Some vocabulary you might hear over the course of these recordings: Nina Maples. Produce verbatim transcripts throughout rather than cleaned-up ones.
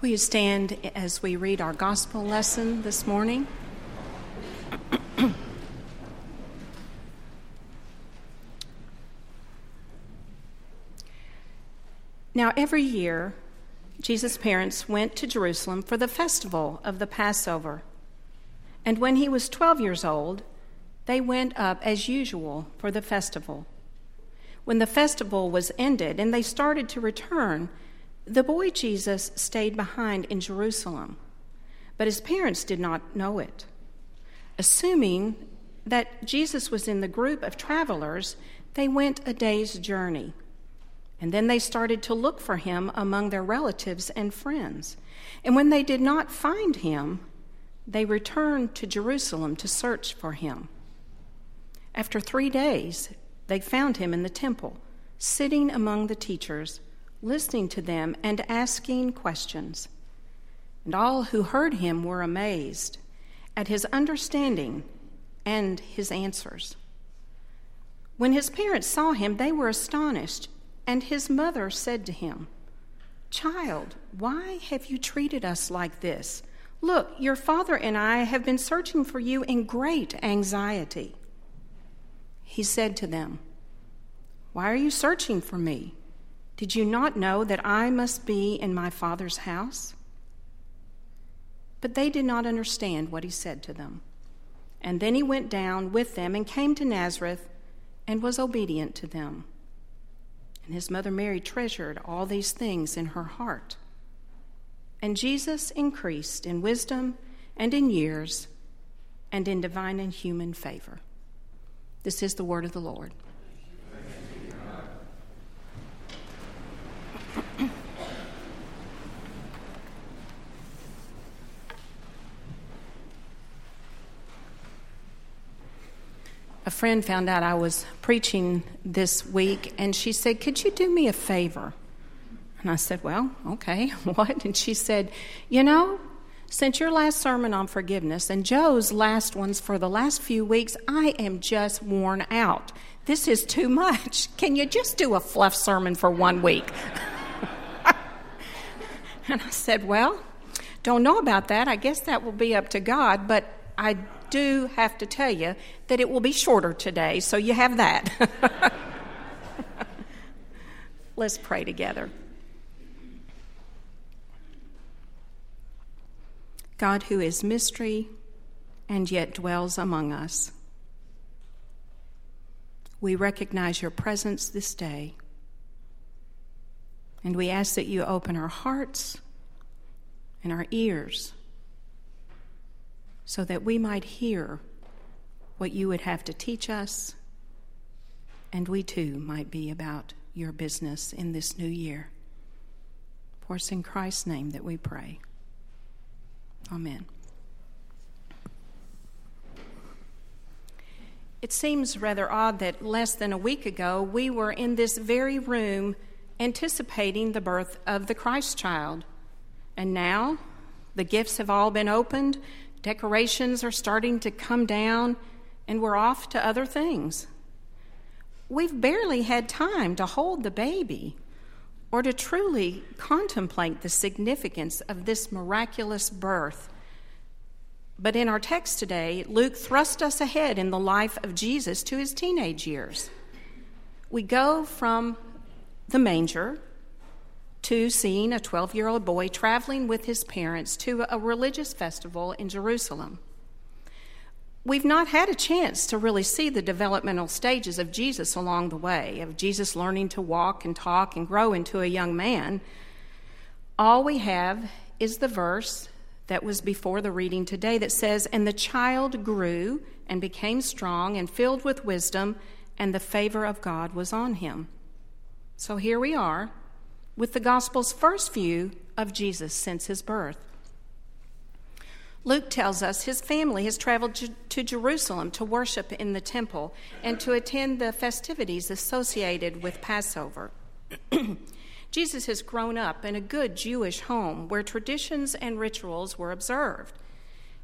Will you stand as we read our gospel lesson this morning? Now, every year, Jesus' parents went to Jerusalem for the festival of the Passover. And when he was twelve years old, they went up as usual for the festival. When the festival was ended and they started to return, the boy Jesus stayed behind in Jerusalem, but his parents did not know it. Assuming that Jesus was in the group of travelers, they went a day's journey. And then they started to look for him among their relatives and friends. And when they did not find him, they returned to Jerusalem to search for him. After three days, they found him in the temple, sitting among the teachers, listening to them and asking questions. And all who heard him were amazed at his understanding and his answers. When his parents saw him, they were astonished. And his mother said to him, "Child, why have you treated us like this? Look, your father and I have been searching for you in great anxiety." He said to them, "Why are you searching for me? Did you not know that I must be in my Father's house?" But they did not understand what he said to them. And then he went down with them and came to Nazareth and was obedient to them. And his mother Mary treasured all these things in her heart. And Jesus increased in wisdom and in years and in divine and human favor. This is the word of the Lord. A friend found out I was preaching this week, and she said, "Could you do me a favor?" And I said, "Well, okay, what?" And she said, "You know, since your last sermon on forgiveness and Joe's last ones for the last few weeks, I am just worn out. This is too much. Can you just do a fluff sermon for one week?" And I said, "Well, don't know about that. I guess that will be up to God, but I do have to tell you that it will be shorter today, so you have that." Let's pray together. God, who is mystery and yet dwells among us, we recognize your presence this day, and we ask that you open our hearts and our ears so that we might hear what you would have to teach us, and we too might be about your business in this new year. For it's in Christ's name that we pray. Amen. It seems rather odd that less than a week ago we were in this very room anticipating the birth of the Christ child, and now the gifts have all been opened. Decorations are starting to come down, and we're off to other things. We've barely had time to hold the baby or to truly contemplate the significance of this miraculous birth. But in our text today, Luke thrusts us ahead in the life of Jesus to his teenage years. We go from the manger to seeing a twelve-year-old boy traveling with his parents to a religious festival in Jerusalem. We've not had a chance to really see the developmental stages of Jesus along the way, of Jesus learning to walk and talk and grow into a young man. All we have is the verse that was before the reading today that says, "And the child grew and became strong and filled with wisdom, and the favor of God was on him." So here we are, with the gospel's first view of Jesus since his birth. Luke tells us his family has traveled to Jerusalem to worship in the temple and to attend the festivities associated with Passover. Jesus has grown up in a good Jewish home where traditions and rituals were observed.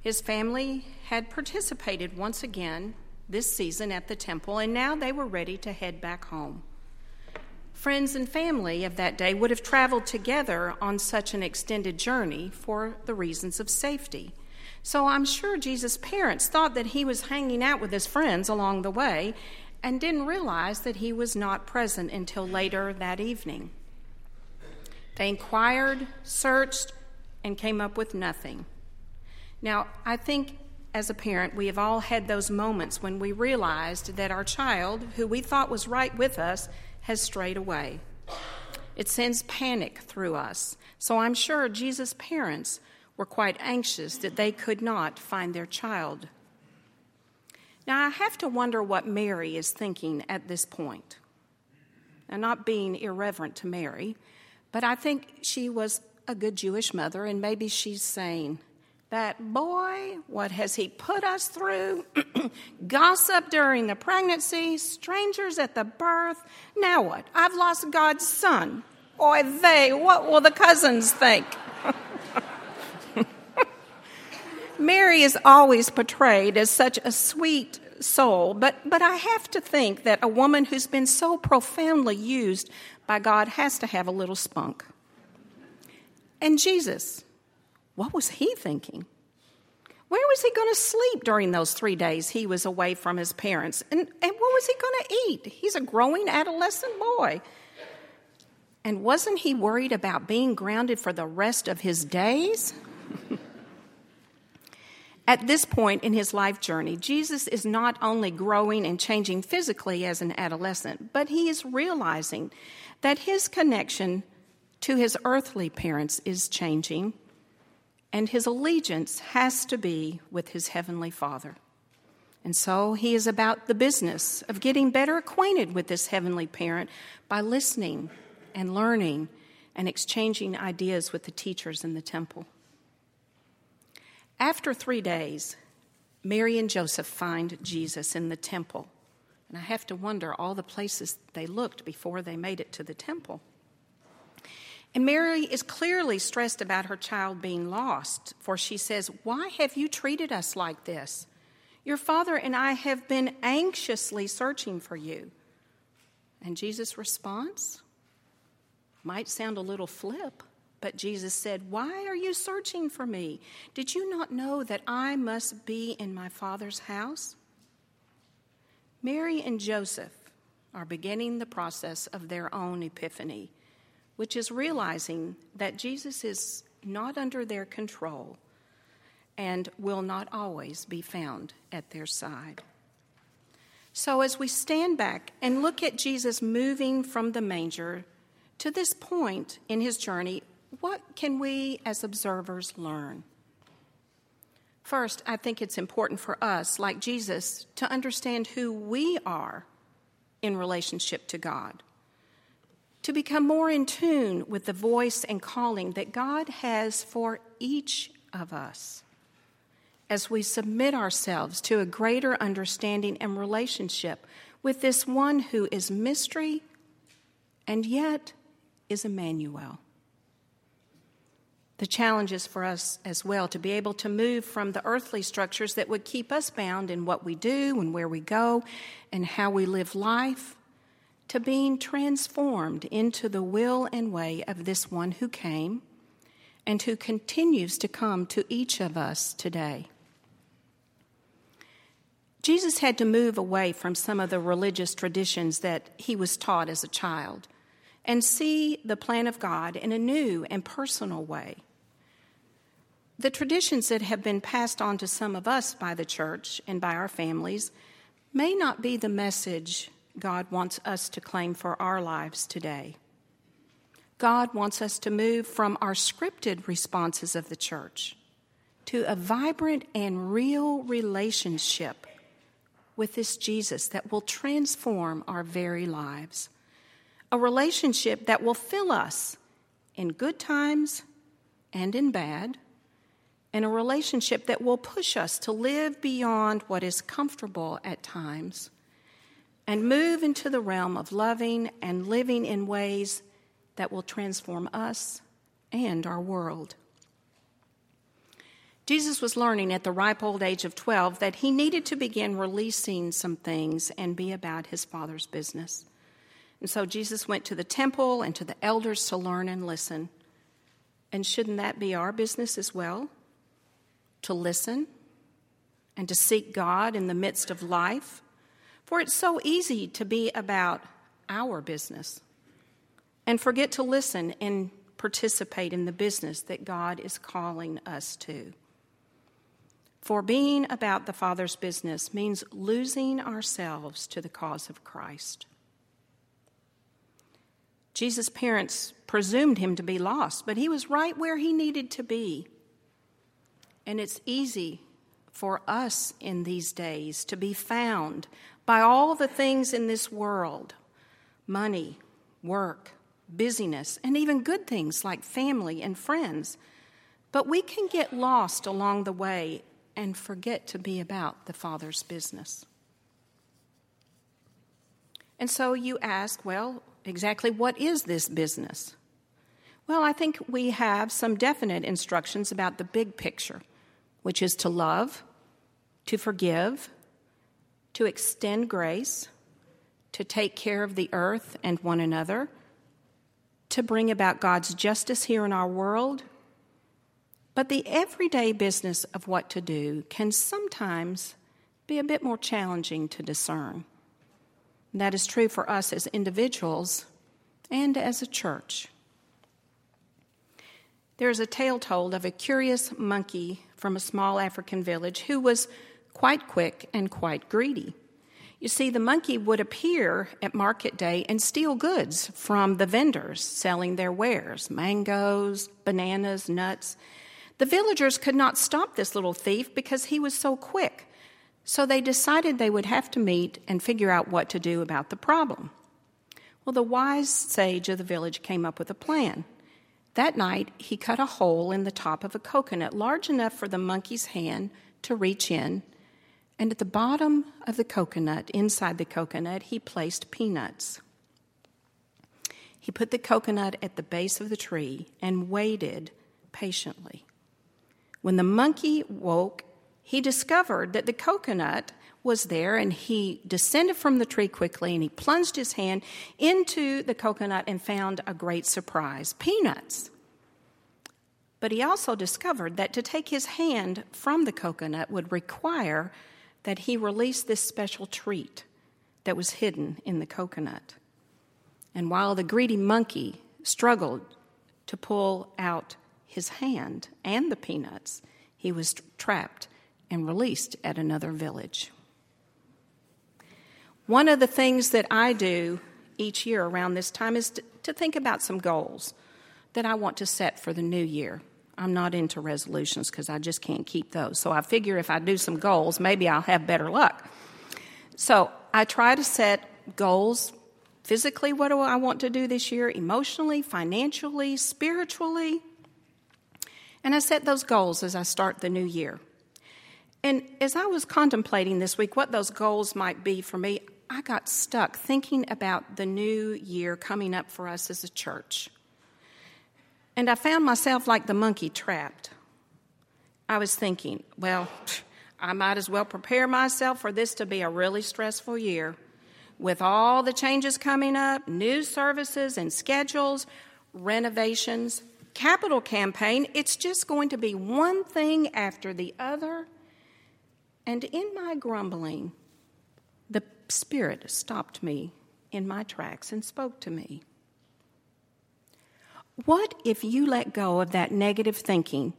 His family had participated once again this season at the temple, and now they were ready to head back home. Friends and family of that day would have traveled together on such an extended journey for the reasons of safety. So I'm sure Jesus' parents thought that he was hanging out with his friends along the way and didn't realize that he was not present until later that evening. They inquired, searched, and came up with nothing. Now, I think as a parent, we have all had those moments when we realized that our child, who we thought was right with us, has strayed away. It sends panic through us. So I'm sure Jesus' parents were quite anxious that they could not find their child. Now, I have to wonder what Mary is thinking at this point. Now, not being irreverent to Mary, but I think she was a good Jewish mother, and maybe she's saying, that boy, what has he put us through? Gossip during the pregnancy, strangers at the birth. Now what? I've lost God's son. Oy vey, what will the cousins think? Mary is always portrayed as such a sweet soul, but, but I have to think that a woman who's been so profoundly used by God has to have a little spunk. And Jesus, what was he thinking? Where was he going to sleep during those three days he was away from his parents? And, and what was he going to eat? He's a growing adolescent boy. And wasn't he worried about being grounded for the rest of his days? At this point in his life journey, Jesus is not only growing and changing physically as an adolescent, but he is realizing that his connection to his earthly parents is changing, and his allegiance has to be with his heavenly Father. And so he is about the business of getting better acquainted with this heavenly parent by listening and learning and exchanging ideas with the teachers in the temple. After three days, Mary and Joseph find Jesus in the temple. And I have to wonder all the places they looked before they made it to the temple. And Mary is clearly stressed about her child being lost, for she says, "Why have you treated us like this? Your father and I have been anxiously searching for you." And Jesus' response might sound a little flip, but Jesus said, "Why are you searching for me? Did you not know that I must be in my Father's house?" Mary and Joseph are beginning the process of their own epiphany, which is realizing that Jesus is not under their control and will not always be found at their side. So as we stand back and look at Jesus moving from the manger to this point in his journey, what can we as observers learn? First, I think it's important for us, like Jesus, to understand who we are in relationship to God, to become more in tune with the voice and calling that God has for each of us as we submit ourselves to a greater understanding and relationship with this one who is mystery and yet is Emmanuel. The challenge is for us as well to be able to move from the earthly structures that would keep us bound in what we do and where we go and how we live life, to being transformed into the will and way of this one who came and who continues to come to each of us today. Jesus had to move away from some of the religious traditions that he was taught as a child and see the plan of God in a new and personal way. The traditions that have been passed on to some of us by the church and by our families may not be the message God wants us to claim for our lives today. God wants us to move from our scripted responses of the church to a vibrant and real relationship with this Jesus that will transform our very lives, a relationship that will fill us in good times and in bad, and a relationship that will push us to live beyond what is comfortable at times and move into the realm of loving and living in ways that will transform us and our world. Jesus was learning at the ripe old age of twelve that he needed to begin releasing some things and be about his Father's business. And so Jesus went to the temple and to the elders to learn and listen. And shouldn't that be our business as well? To listen and to seek God in the midst of life? For it's so easy to be about our business and forget to listen and participate in the business that God is calling us to. For being about the Father's business means losing ourselves to the cause of Christ. Jesus' parents presumed him to be lost, but he was right where he needed to be. And it's easy for us in these days to be found by all the things in this world: money, work, busyness, and even good things like family and friends. But we can get lost along the way and forget to be about the Father's business. And so you ask, well, exactly what is this business? Well, I think we have some definite instructions about the big picture, which is to love, to forgive, to extend grace, to take care of the earth and one another, to bring about God's justice here in our world. But the everyday business of what to do can sometimes be a bit more challenging to discern. And that is true for us as individuals and as a church. There is a tale told of a curious monkey from a small African village who was quite quick and quite greedy. You see, the monkey would appear at market day and steal goods from the vendors selling their wares, mangoes, bananas, nuts. The villagers could not stop this little thief because he was so quick, so they decided they would have to meet and figure out what to do about the problem. Well, the wise sage of the village came up with a plan. That night, he cut a hole in the top of a coconut large enough for the monkey's hand to reach in, and at the bottom of the coconut, inside the coconut, he placed peanuts. He put the coconut at the base of the tree and waited patiently. When the monkey woke, he discovered that the coconut was there, and he descended from the tree quickly, and he plunged his hand into the coconut and found a great surprise: peanuts. But he also discovered that to take his hand from the coconut would require that he release this special treat that was hidden in the coconut. And while the greedy monkey struggled to pull out his hand and the peanuts, he was trapped and released at another village. One of the things that I do each year around this time is to think about some goals that I want to set for the new year. I'm not into resolutions because I just can't keep those. So I figure if I do some goals, maybe I'll have better luck. So I try to set goals physically. What do I want to do this year? Emotionally, financially, spiritually. And I set those goals as I start the new year. And as I was contemplating this week what those goals might be for me, I got stuck thinking about the new year coming up for us as a church. And I found myself like the monkey trapped. I was thinking, well, I might as well prepare myself for this to be a really stressful year. With all the changes coming up, new services and schedules, renovations, capital campaign, it's just going to be one thing after the other. And in my grumbling, the Spirit stopped me in my tracks and spoke to me. What if you let go of that negative thinking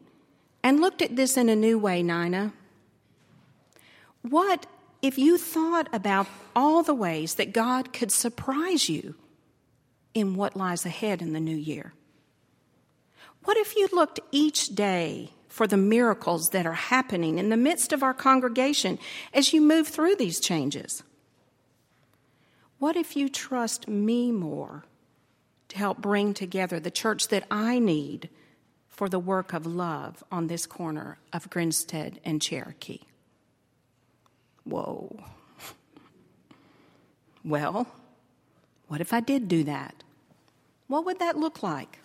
and looked at this in a new way, Nina? What if you thought about all the ways that God could surprise you in what lies ahead in the new year? What if you looked each day for the miracles that are happening in the midst of our congregation as you move through these changes? What if you trust me more to help bring together the church that I need for the work of love on this corner of Grinstead and Cherokee? Whoa. Well, what if I did do that? What would that look like?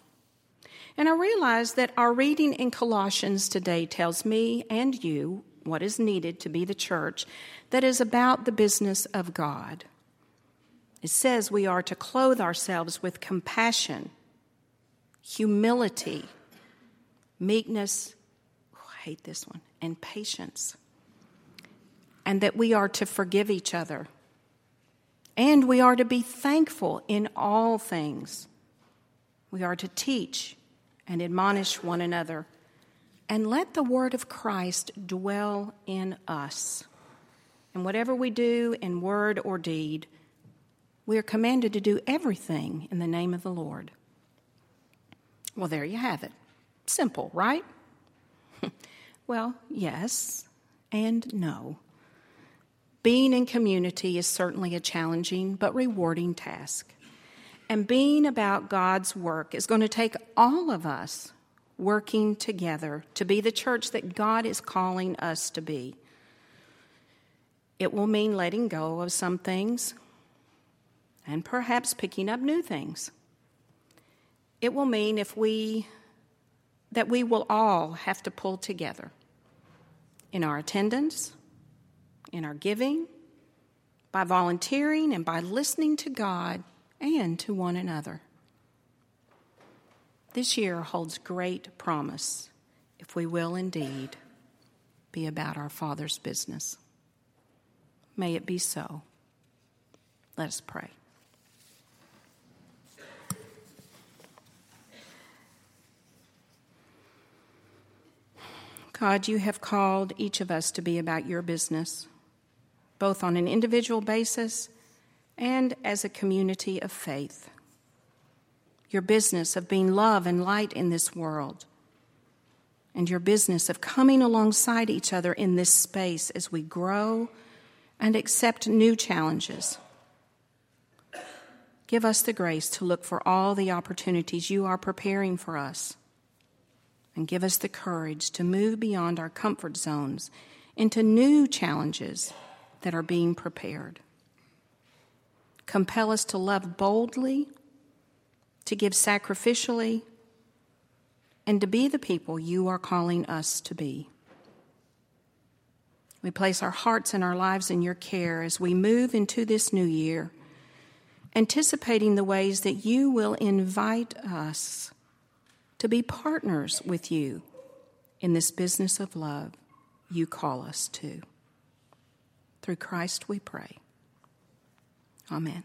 And I realized that our reading in Colossians today tells me and you what is needed to be the church that is about the business of God. It says we are to clothe ourselves with compassion, humility, meekness, oh, I hate this one, and patience. And that we are to forgive each other. And we are to be thankful in all things. We are to teach and admonish one another. And let the word of Christ dwell in us. And whatever we do in word or deed, we are commanded to do everything in the name of the Lord. Well, there you have it. Simple, right? Well, yes and no. Being in community is certainly a challenging but rewarding task. And being about God's work is going to take all of us working together to be the church that God is calling us to be. It will mean letting go of some things and perhaps picking up new things. It will mean if we that we will all have to pull together in our attendance, in our giving, by volunteering, and by listening to God and to one another. This year holds great promise if we will indeed be about our Father's business. May it be so. Let us pray. God, you have called each of us to be about your business, both on an individual basis and as a community of faith. Your business of being love and light in this world, and your business of coming alongside each other in this space as we grow and accept new challenges. Give us the grace to look for all the opportunities you are preparing for us, and give us the courage to move beyond our comfort zones into new challenges that are being prepared. Compel us to love boldly, to give sacrificially, and to be the people you are calling us to be. We place our hearts and our lives in your care as we move into this new year, anticipating the ways that you will invite us to be partners with you in this business of love you call us to. Through Christ we pray. Amen.